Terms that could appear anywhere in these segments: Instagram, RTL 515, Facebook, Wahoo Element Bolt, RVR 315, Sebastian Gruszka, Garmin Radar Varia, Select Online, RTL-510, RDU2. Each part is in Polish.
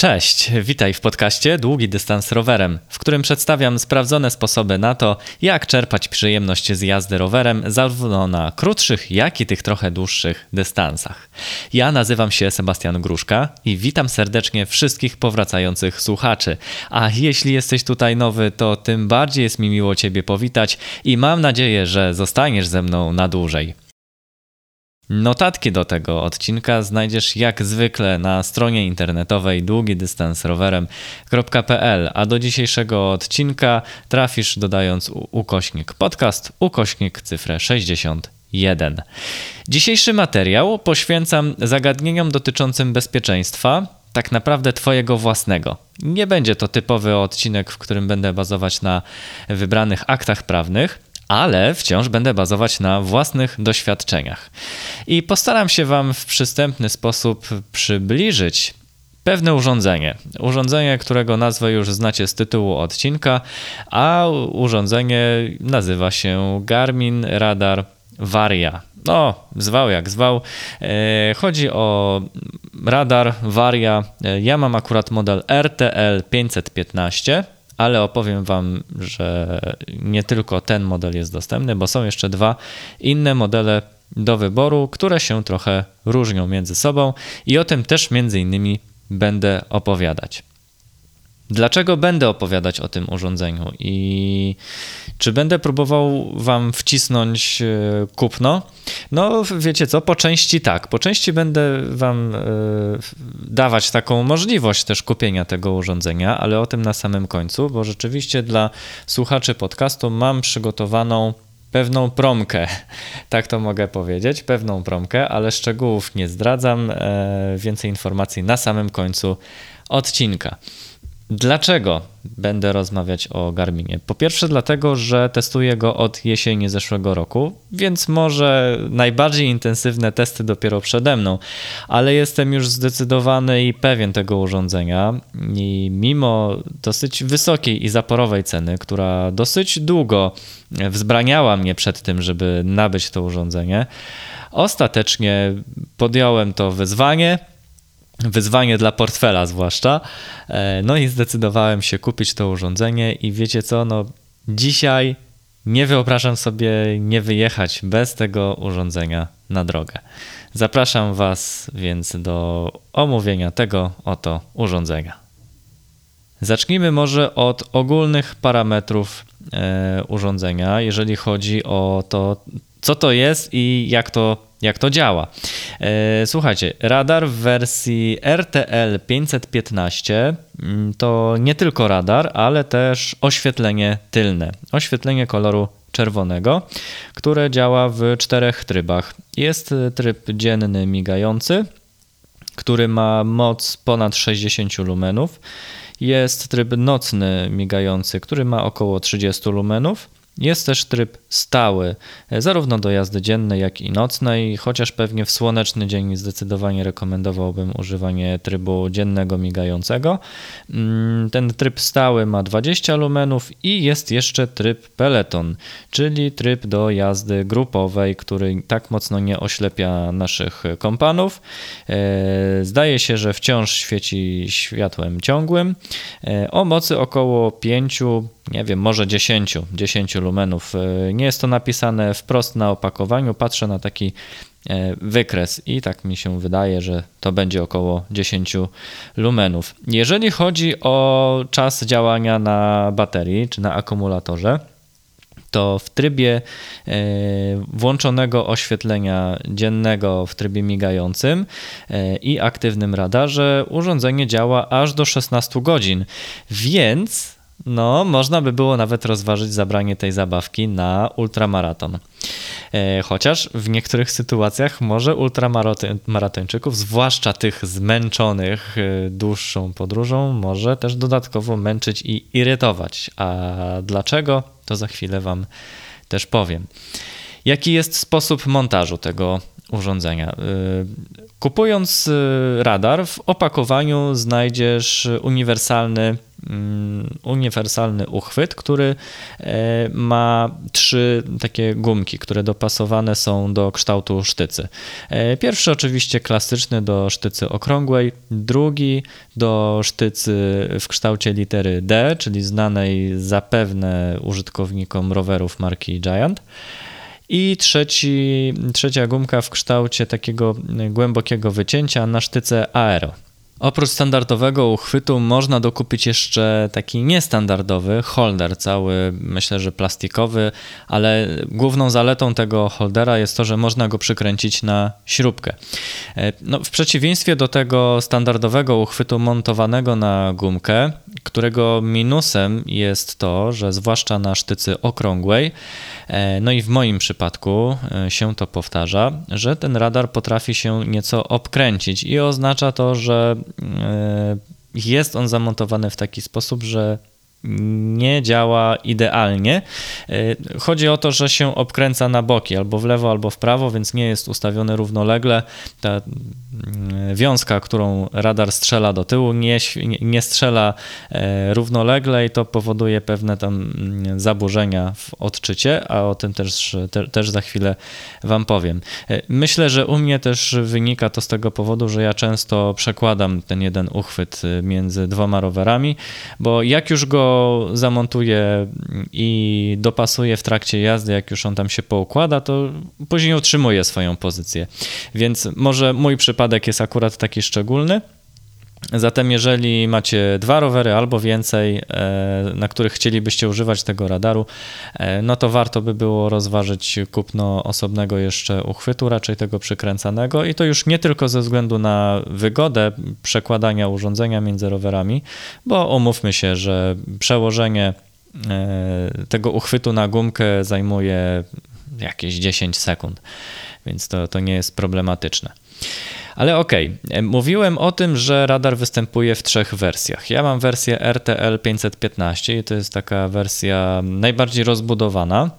Cześć, witaj w podcaście Długi Dystans Rowerem, w którym przedstawiam sprawdzone sposoby na to, jak czerpać przyjemność z jazdy rowerem zarówno na krótszych, jak i tych trochę dłuższych dystansach. Ja nazywam się Sebastian Gruszka i witam serdecznie wszystkich powracających słuchaczy. A jeśli jesteś tutaj nowy, to tym bardziej jest mi miło Ciebie powitać i mam nadzieję, że zostaniesz ze mną na dłużej. Notatki do tego odcinka znajdziesz jak zwykle na stronie internetowej długidystansrowerem.pl, a do dzisiejszego odcinka trafisz dodając /podcast/cyfrę 61. Dzisiejszy materiał poświęcam zagadnieniom dotyczącym bezpieczeństwa. Tak naprawdę Twojego własnego. Nie będzie to typowy odcinek, w którym będę bazować na wybranych aktach prawnych, ale wciąż będę bazować na własnych doświadczeniach. I postaram się Wam w przystępny sposób przybliżyć pewne urządzenie, którego nazwę już znacie z tytułu odcinka, a urządzenie nazywa się Garmin Radar Varia. No, zwał jak zwał. Chodzi o radar Varia. Ja mam akurat model RTL-515, ale opowiem Wam, że nie tylko ten model jest dostępny, bo są jeszcze dwa inne modele do wyboru, które się trochę różnią między sobą i o tym też między innymi będę opowiadać. Dlaczego będę opowiadać o tym urządzeniu i czy będę próbował Wam wcisnąć kupno? No wiecie co, po części tak. Po części będę Wam dawać taką możliwość też kupienia tego urządzenia, ale o tym na samym końcu, bo rzeczywiście dla słuchaczy podcastu mam przygotowaną pewną promkę, tak to mogę powiedzieć, pewną promkę, ale szczegółów nie zdradzam. Więcej informacji na samym końcu odcinka. Dlaczego będę rozmawiać o Garminie? Po pierwsze dlatego, że testuję go od jesieni zeszłego roku, więc może najbardziej intensywne testy dopiero przede mną, ale jestem już zdecydowany i pewien tego urządzenia i mimo dosyć wysokiej i zaporowej ceny, która dosyć długo wzbraniała mnie przed tym, żeby nabyć to urządzenie, ostatecznie podjąłem to wyzwanie dla portfela zwłaszcza, no i zdecydowałem się kupić to urządzenie i wiecie co, no dzisiaj nie wyobrażam sobie nie wyjechać bez tego urządzenia na drogę. Zapraszam Was więc do omówienia tego oto urządzenia. Zacznijmy może od ogólnych parametrów urządzenia, jeżeli chodzi o to, co to jest i jak to działa. Słuchajcie, radar w wersji RTL 515 to nie tylko radar, ale też oświetlenie tylne. Oświetlenie koloru czerwonego, które działa w 4 trybach. Jest tryb dzienny migający, który ma moc ponad 60 lumenów. Jest tryb nocny migający, który ma około 30 lumenów. Jest też tryb stały, zarówno do jazdy dziennej, jak i nocnej, chociaż pewnie w słoneczny dzień zdecydowanie rekomendowałbym używanie trybu dziennego migającego. Ten tryb stały ma 20 lumenów i jest jeszcze tryb peleton, czyli tryb do jazdy grupowej, który tak mocno nie oślepia naszych kompanów. Zdaje się, że wciąż świeci światłem ciągłym o mocy około 5, nie wiem, może 10 lumenów. Nie jest to napisane wprost na opakowaniu, patrzę na taki wykres i tak mi się wydaje, że to będzie około 10 lumenów. Jeżeli chodzi o czas działania na baterii czy na akumulatorze, to w trybie włączonego oświetlenia dziennego w trybie migającym i aktywnym radarze urządzenie działa aż do 16 godzin, więc no, można by było nawet rozważyć zabranie tej zabawki na ultramaraton. Chociaż w niektórych sytuacjach może ultramaratończyków, zwłaszcza tych zmęczonych dłuższą podróżą, może też dodatkowo męczyć i irytować. A dlaczego? To za chwilę Wam też powiem. Jaki jest sposób montażu tego urządzenia? Kupując radar w opakowaniu znajdziesz uniwersalny uniwersalny uchwyt, który ma trzy takie gumki, które dopasowane są do kształtu sztycy. Pierwszy oczywiście klasyczny do sztycy okrągłej, drugi do sztycy w kształcie litery D, czyli znanej zapewne użytkownikom rowerów marki Giant. I trzecia gumka w kształcie takiego głębokiego wycięcia na sztyce aero. Oprócz standardowego uchwytu można dokupić jeszcze taki niestandardowy holder, cały myślę, że plastikowy, ale główną zaletą tego holdera jest to, że można go przykręcić na śrubkę. No, w przeciwieństwie do tego standardowego uchwytu montowanego na gumkę, którego minusem jest to, że zwłaszcza na sztycy okrągłej, no i w moim przypadku się to powtarza, że ten radar potrafi się nieco obkręcić i oznacza to, że jest on zamontowany w taki sposób, że nie działa idealnie. Chodzi o to, że się obkręca na boki, albo w lewo, albo w prawo, więc nie jest ustawiony równolegle. Ta wiązka, którą radar strzela do tyłu, nie strzela równolegle i to powoduje pewne tam zaburzenia w odczycie, a o tym też za chwilę Wam powiem. Myślę, że u mnie też wynika to z tego powodu, że ja często przekładam ten jeden uchwyt między dwoma rowerami, bo jak już go zamontuję i dopasuję w trakcie jazdy, jak już on tam się poukłada, to później utrzymuje swoją pozycję. Więc może mój przypadek jest akurat taki szczególny. Zatem jeżeli macie dwa rowery albo więcej, na których chcielibyście używać tego radaru, no to warto by było rozważyć kupno osobnego jeszcze uchwytu, raczej tego przykręcanego i to już nie tylko ze względu na wygodę przekładania urządzenia między rowerami, bo umówmy się, że przełożenie tego uchwytu na gumkę zajmuje jakieś 10 sekund, więc to nie jest problematyczne. Ale okej, mówiłem o tym, że radar występuje w trzech wersjach. Ja mam wersję RTL-515 i to jest taka wersja najbardziej rozbudowana.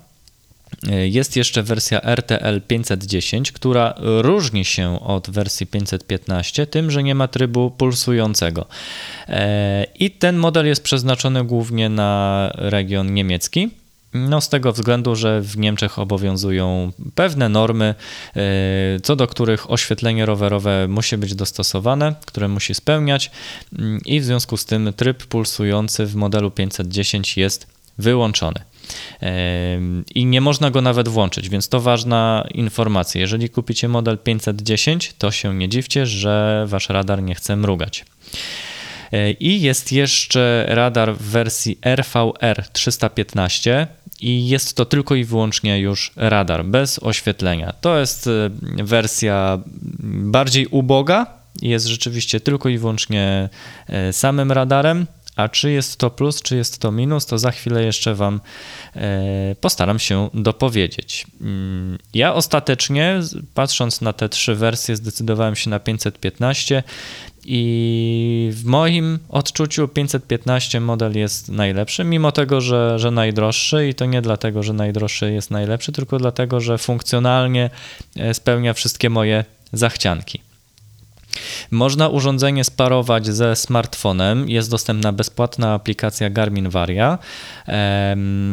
Jest jeszcze wersja RTL-510, która różni się od wersji 515 tym, że nie ma trybu pulsującego. I ten model jest przeznaczony głównie na region niemiecki. No z tego względu, że w Niemczech obowiązują pewne normy, co do których oświetlenie rowerowe musi być dostosowane, które musi spełniać i w związku z tym tryb pulsujący w modelu 510 jest wyłączony. I nie można go nawet włączyć, więc to ważna informacja. Jeżeli kupicie model 510, to się nie dziwcie, że wasz radar nie chce mrugać. I jest jeszcze radar w wersji RVR 315 i jest to tylko i wyłącznie już radar bez oświetlenia. To jest wersja bardziej uboga, jest rzeczywiście tylko i wyłącznie samym radarem, a czy jest to plus, czy jest to minus, to za chwilę jeszcze Wam postaram się dopowiedzieć. Ja ostatecznie, patrząc na te trzy wersje, zdecydowałem się na 515 i w moim odczuciu 515 model jest najlepszy, mimo tego, że najdroższy i to nie dlatego, że najdroższy jest najlepszy, tylko dlatego, że funkcjonalnie spełnia wszystkie moje zachcianki. Można urządzenie sparować ze smartfonem, jest dostępna bezpłatna aplikacja Garmin Varia.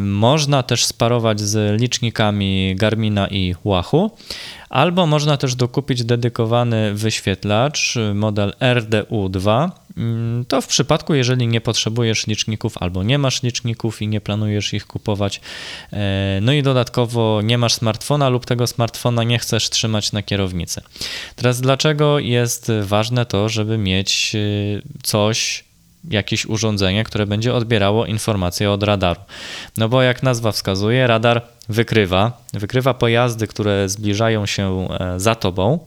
Można też sparować z licznikami Garmina i Wahoo, albo można też dokupić dedykowany wyświetlacz, model RDU2. To w przypadku, jeżeli nie potrzebujesz liczników albo nie masz liczników i nie planujesz ich kupować, no i dodatkowo nie masz smartfona lub tego smartfona nie chcesz trzymać na kierownicy. Teraz dlaczego jest ważne to, żeby mieć jakieś urządzenie, które będzie odbierało informacje od radaru? No bo jak nazwa wskazuje, radar wykrywa pojazdy, które zbliżają się za tobą,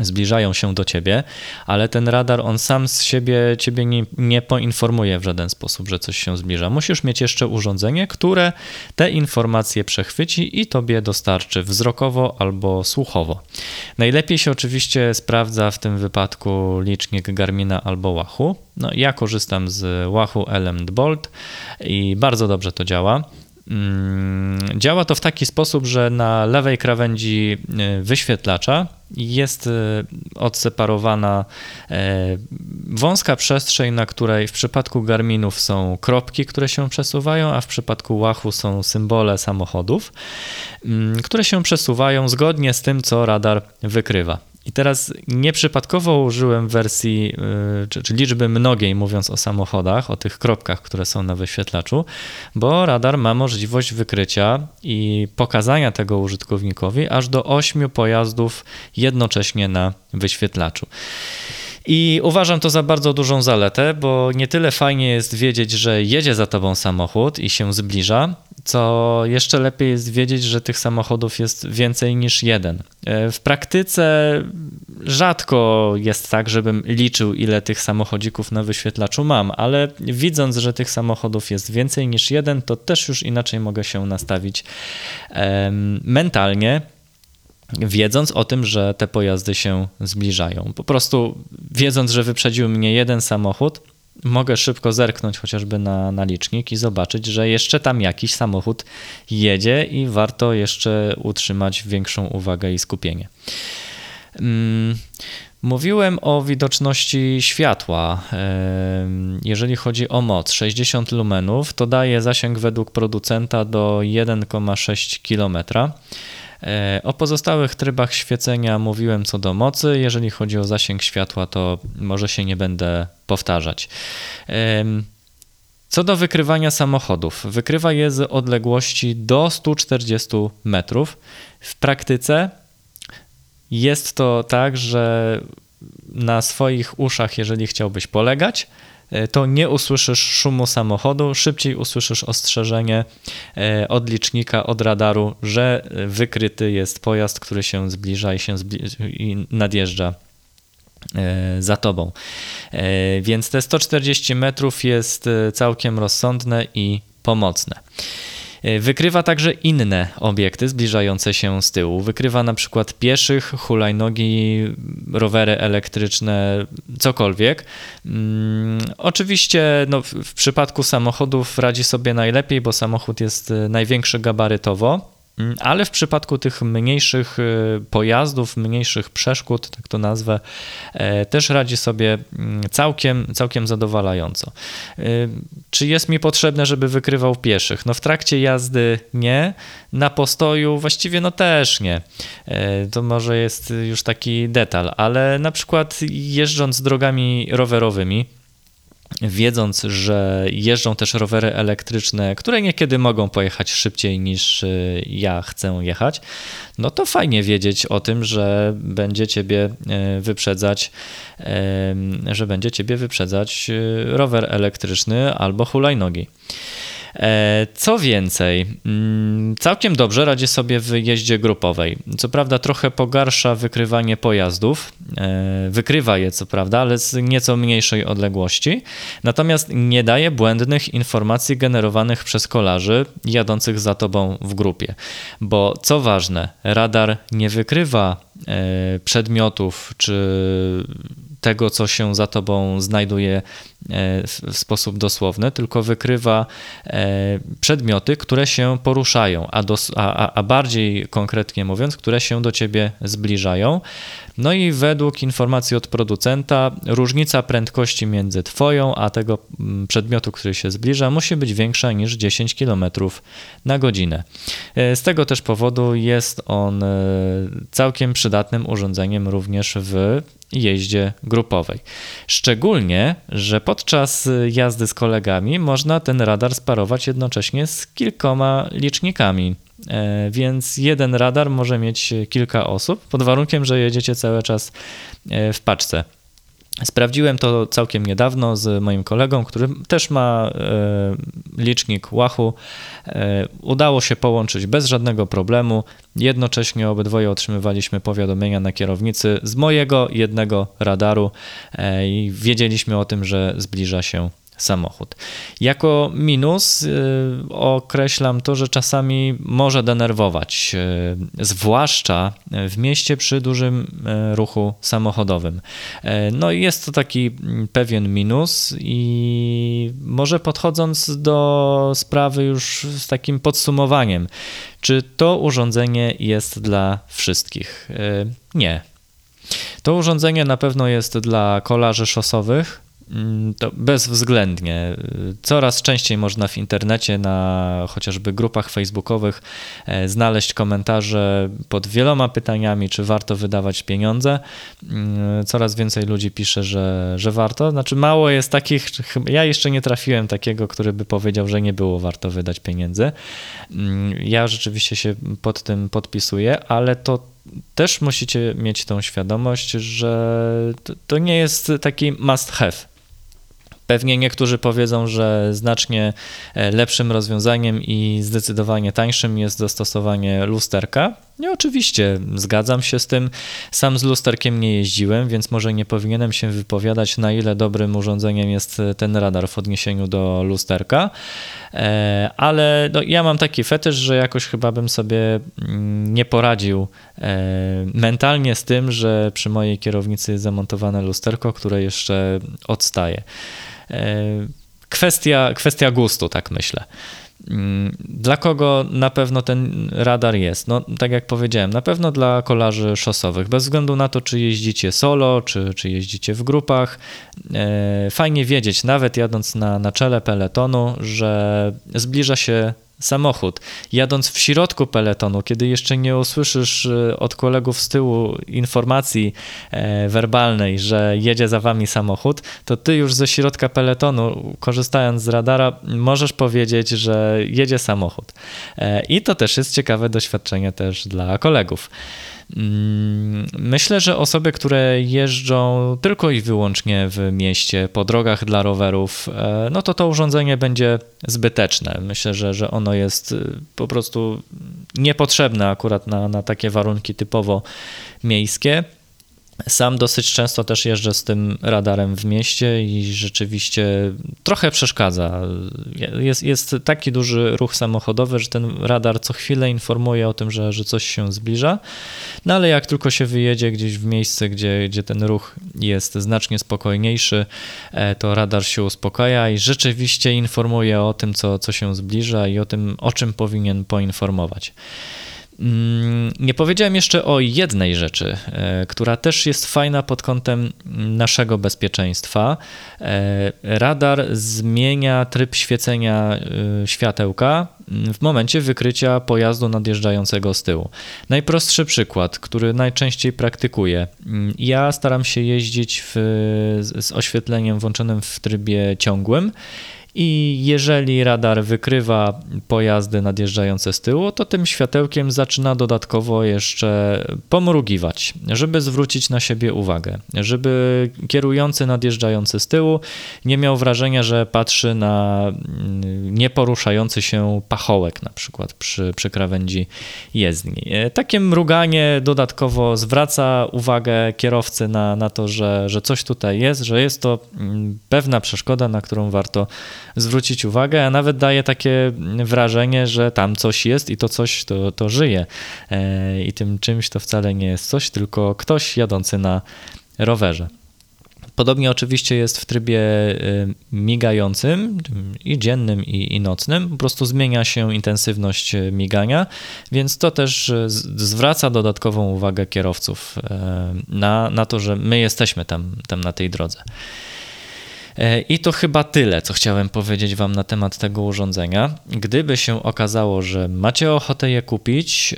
zbliżają się do ciebie, ale ten radar on sam z siebie ciebie nie poinformuje w żaden sposób, że coś się zbliża. Musisz mieć jeszcze urządzenie, które te informacje przechwyci i tobie dostarczy wzrokowo albo słuchowo. Najlepiej się oczywiście sprawdza w tym wypadku licznik Garmina albo Wahoo. No, ja korzystam z Wahoo Element Bolt i bardzo dobrze to działa. Działa to w taki sposób, że na lewej krawędzi wyświetlacza jest odseparowana wąska przestrzeń, na której w przypadku Garminów są kropki, które się przesuwają, a w przypadku Wahoo są symbole samochodów, które się przesuwają zgodnie z tym, co radar wykrywa. I teraz nieprzypadkowo użyłem wersji, czy liczby mnogiej, mówiąc o samochodach, o tych kropkach, które są na wyświetlaczu, bo radar ma możliwość wykrycia i pokazania tego użytkownikowi aż do 8 pojazdów jednocześnie na wyświetlaczu. I uważam to za bardzo dużą zaletę, bo nie tyle fajnie jest wiedzieć, że jedzie za tobą samochód i się zbliża, co jeszcze lepiej jest wiedzieć, że tych samochodów jest więcej niż jeden. W praktyce rzadko jest tak, żebym liczył, ile tych samochodzików na wyświetlaczu mam, ale widząc, że tych samochodów jest więcej niż jeden, to też już inaczej mogę się nastawić mentalnie, wiedząc o tym, że te pojazdy się zbliżają. Po prostu wiedząc, że wyprzedził mnie jeden samochód, mogę szybko zerknąć chociażby na licznik i zobaczyć, że jeszcze tam jakiś samochód jedzie i warto jeszcze utrzymać większą uwagę i skupienie. Mówiłem o widoczności światła. Jeżeli chodzi o moc, 60 lumenów, to daje zasięg według producenta do 1,6 km. O pozostałych trybach świecenia mówiłem co do mocy. Jeżeli chodzi o zasięg światła, to może się nie będę powtarzać. Co do wykrywania samochodów, wykrywa je z odległości do 140 metrów. W praktyce jest to tak, że na swoich uszach, jeżeli chciałbyś polegać, to nie usłyszysz szumu samochodu, szybciej usłyszysz ostrzeżenie od licznika, od radaru, że wykryty jest pojazd, który się zbliża i nadjeżdża za tobą. Więc te 140 metrów jest całkiem rozsądne i pomocne. Wykrywa także inne obiekty zbliżające się z tyłu. Wykrywa na przykład pieszych, hulajnogi, rowery elektryczne, cokolwiek. Oczywiście w przypadku samochodów radzi sobie najlepiej, bo samochód jest największy gabarytowo, ale w przypadku tych mniejszych pojazdów, mniejszych przeszkód, tak to nazwę, też radzi sobie całkiem zadowalająco. Czy jest mi potrzebne, żeby wykrywał pieszych? No w trakcie jazdy nie, na postoju właściwie też nie. To może jest już taki detal, ale na przykład jeżdżąc drogami rowerowymi, wiedząc, że jeżdżą też rowery elektryczne, które niekiedy mogą pojechać szybciej niż ja chcę jechać, no to fajnie wiedzieć o tym, że będzie ciebie wyprzedzać, rower elektryczny albo hulajnogi. Co więcej, całkiem dobrze radzi sobie w jeździe grupowej. Co prawda trochę pogarsza wykrywanie pojazdów. Wykrywa je co prawda, ale z nieco mniejszej odległości. Natomiast nie daje błędnych informacji generowanych przez kolarzy jadących za tobą w grupie. Bo co ważne, radar nie wykrywa przedmiotów czy tego, co się za tobą znajduje w sposób dosłowny, tylko wykrywa przedmioty, które się poruszają, a bardziej konkretnie mówiąc, które się do ciebie zbliżają. No i według informacji od producenta różnica prędkości między twoją a tego przedmiotu, który się zbliża, musi być większa niż 10 km na godzinę. Z tego też powodu jest on całkiem przydatnym urządzeniem również w jeździe grupowej. Szczególnie, że podczas jazdy z kolegami można ten radar sparować jednocześnie z kilkoma licznikami, więc jeden radar może mieć kilka osób, pod warunkiem, że jedziecie cały czas w paczce. Sprawdziłem to całkiem niedawno z moim kolegą, który też ma licznik Wahoo. Udało się połączyć bez żadnego problemu. Jednocześnie obydwoje otrzymywaliśmy powiadomienia na kierownicy z mojego jednego radaru i wiedzieliśmy o tym, że zbliża się samochód. Jako minus określam to, że czasami może denerwować, zwłaszcza w mieście przy dużym ruchu samochodowym. No i jest to taki pewien minus i może podchodząc do sprawy już z takim podsumowaniem, czy to urządzenie jest dla wszystkich? Nie. To urządzenie na pewno jest dla kolarzy szosowych, to bezwzględnie. Coraz częściej można w internecie, na chociażby grupach facebookowych, znaleźć komentarze pod wieloma pytaniami, czy warto wydawać pieniądze. Coraz więcej ludzi pisze, że warto. Znaczy mało jest takich, ja jeszcze nie trafiłem takiego, który by powiedział, że nie było warto wydać pieniędzy. Ja rzeczywiście się pod tym podpisuję, ale to też musicie mieć tą świadomość, że to nie jest taki must have. Pewnie niektórzy powiedzą, że znacznie lepszym rozwiązaniem i zdecydowanie tańszym jest dostosowanie lusterka. I oczywiście zgadzam się z tym. Sam z lusterkiem nie jeździłem, więc może nie powinienem się wypowiadać, na ile dobrym urządzeniem jest ten radar w odniesieniu do lusterka, ale no, ja mam taki fetysz, że jakoś chyba bym sobie nie poradził mentalnie z tym, że przy mojej kierownicy jest zamontowane lusterko, które jeszcze odstaje. Kwestia gustu, tak myślę. Dla kogo na pewno ten radar jest? No, tak jak powiedziałem, na pewno dla kolarzy szosowych, bez względu na to, czy jeździcie solo, czy jeździcie w grupach. Fajnie wiedzieć, nawet jadąc na czele peletonu, że zbliża się samochód. Jadąc w środku peletonu, kiedy jeszcze nie usłyszysz od kolegów z tyłu informacji werbalnej, że jedzie za wami samochód, to ty już ze środka peletonu, korzystając z radara, możesz powiedzieć, że jedzie samochód. I to też jest ciekawe doświadczenie też dla kolegów. Myślę, że osoby, które jeżdżą tylko i wyłącznie w mieście, po drogach dla rowerów, no to urządzenie będzie zbyteczne. Myślę, że ono jest po prostu niepotrzebne akurat na takie warunki typowo miejskie. Sam dosyć często też jeżdżę z tym radarem w mieście i rzeczywiście trochę przeszkadza. Jest taki duży ruch samochodowy, że ten radar co chwilę informuje o tym, że coś się zbliża, no ale jak tylko się wyjedzie gdzieś w miejsce, gdzie ten ruch jest znacznie spokojniejszy, to radar się uspokaja i rzeczywiście informuje o tym, co się zbliża i o tym, o czym powinien poinformować. Nie powiedziałem jeszcze o jednej rzeczy, która też jest fajna pod kątem naszego bezpieczeństwa. Radar zmienia tryb świecenia światełka w momencie wykrycia pojazdu nadjeżdżającego z tyłu. Najprostszy przykład, który najczęściej praktykuję. Ja staram się jeździć z oświetleniem włączonym w trybie ciągłym. I jeżeli radar wykrywa pojazdy nadjeżdżające z tyłu, to tym światełkiem zaczyna dodatkowo jeszcze pomrugiwać, żeby zwrócić na siebie uwagę, żeby kierujący nadjeżdżający z tyłu nie miał wrażenia, że patrzy na nieporuszający się pachołek, na przykład przy krawędzi jezdni. Takie mruganie dodatkowo zwraca uwagę kierowcy na to, że coś tutaj jest, że jest to pewna przeszkoda, na którą warto zwrócić uwagę, a nawet daje takie wrażenie, że tam coś jest i to coś to żyje. I tym czymś to wcale nie jest coś, tylko ktoś jadący na rowerze. Podobnie oczywiście jest w trybie migającym, i dziennym, i nocnym. Po prostu zmienia się intensywność migania, więc to też zwraca dodatkową uwagę kierowców na to, że my jesteśmy tam na tej drodze. I to chyba tyle, co chciałem powiedzieć wam na temat tego urządzenia. Gdyby się okazało, że macie ochotę je kupić,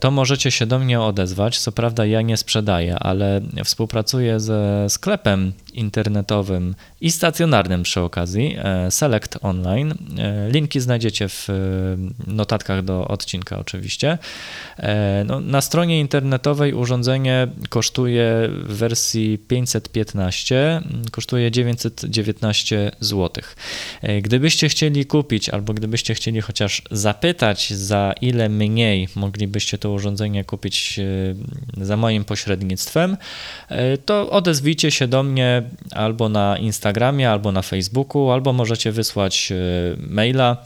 to możecie się do mnie odezwać. Co prawda ja nie sprzedaję, ale współpracuję ze sklepem internetowym i stacjonarnym przy okazji, Select Online. Linki znajdziecie w notatkach do odcinka oczywiście. No, na stronie internetowej urządzenie kosztuje w wersji 515, kosztuje 919 zł. Gdybyście chcieli kupić albo gdybyście chcieli chociaż zapytać, za ile mniej moglibyście to urządzenie kupić za moim pośrednictwem, to odezwijcie się do mnie. albo na Instagramie, albo na Facebooku, albo możecie wysłać maila.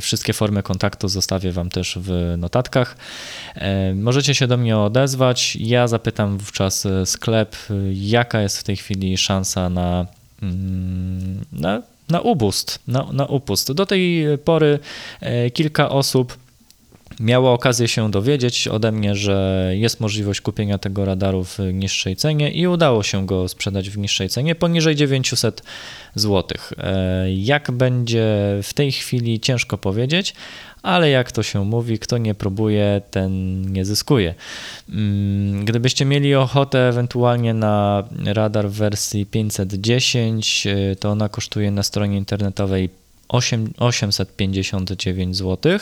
Wszystkie formy kontaktu zostawię Wam też w notatkach. Możecie się do mnie odezwać. Ja zapytam wówczas sklep, jaka jest w tej chwili szansa na upust. Do tej pory kilka osób miało okazję się dowiedzieć ode mnie, że jest możliwość kupienia tego radaru w niższej cenie i udało się go sprzedać w niższej cenie, poniżej 900 zł. Jak będzie w tej chwili, ciężko powiedzieć, ale jak to się mówi, kto nie próbuje, ten nie zyskuje. Gdybyście mieli ochotę ewentualnie na radar w wersji 510, to ona kosztuje na stronie internetowej 859 zł.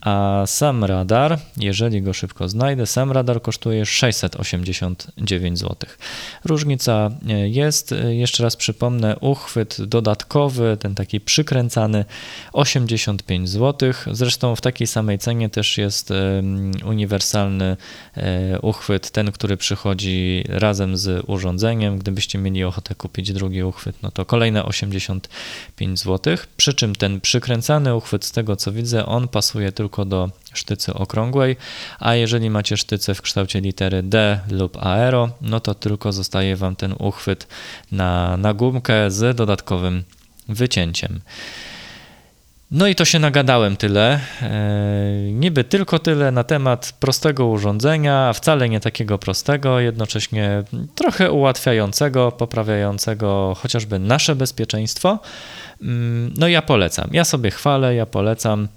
A sam radar, jeżeli go szybko znajdę, sam radar kosztuje 689 zł. Różnica jest, jeszcze raz przypomnę, uchwyt dodatkowy, ten taki przykręcany, 85 zł. Zresztą w takiej samej cenie też jest uniwersalny uchwyt, ten, który przychodzi razem z urządzeniem. Gdybyście mieli ochotę kupić drugi uchwyt, no to kolejne 85 zł. Przy czym ten przykręcany uchwyt, z tego co widzę, on pasuje tylko do sztycy okrągłej, a jeżeli macie sztycę w kształcie litery D lub aero, no to tylko zostaje Wam ten uchwyt na gumkę z dodatkowym wycięciem. No i to się nagadałem tyle, niby tylko tyle na temat prostego urządzenia, a wcale nie takiego prostego, jednocześnie trochę ułatwiającego, poprawiającego chociażby nasze bezpieczeństwo. No ja polecam, ja sobie chwalę, ja polecam.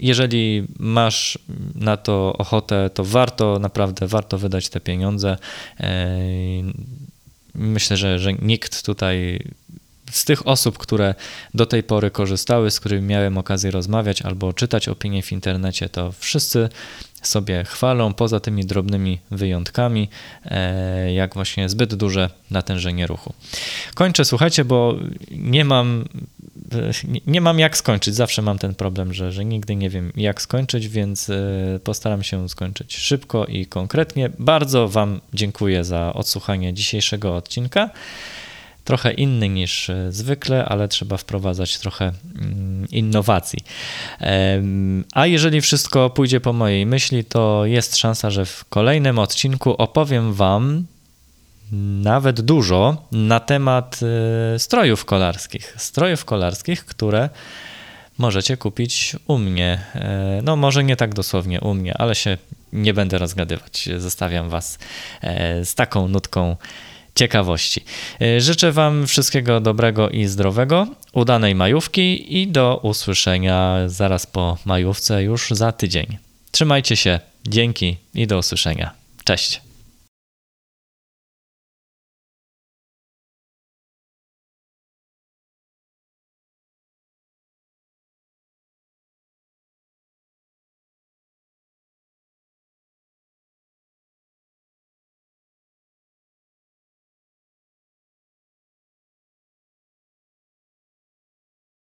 Jeżeli masz na to ochotę, to warto, naprawdę warto wydać te pieniądze. Myślę, że nikt tutaj z tych osób, które do tej pory korzystały, z którymi miałem okazję rozmawiać albo czytać opinie w internecie, to wszyscy sobie chwalą, poza tymi drobnymi wyjątkami, jak właśnie zbyt duże natężenie ruchu. Kończę, słuchajcie, bo nie mam jak skończyć, zawsze mam ten problem, że nigdy nie wiem jak skończyć, więc postaram się skończyć szybko i konkretnie. Bardzo Wam dziękuję za odsłuchanie dzisiejszego odcinka. Trochę inny niż zwykle, ale trzeba wprowadzać trochę innowacji. A jeżeli wszystko pójdzie po mojej myśli, to jest szansa, że w kolejnym odcinku opowiem Wam nawet dużo na temat strojów kolarskich, które możecie kupić u mnie. No może nie tak dosłownie u mnie, ale się nie będę rozgadywać. Zostawiam Was z taką nutką ciekawości. Życzę Wam wszystkiego dobrego i zdrowego, udanej majówki i do usłyszenia zaraz po majówce już za tydzień. Trzymajcie się, dzięki i do usłyszenia. Cześć!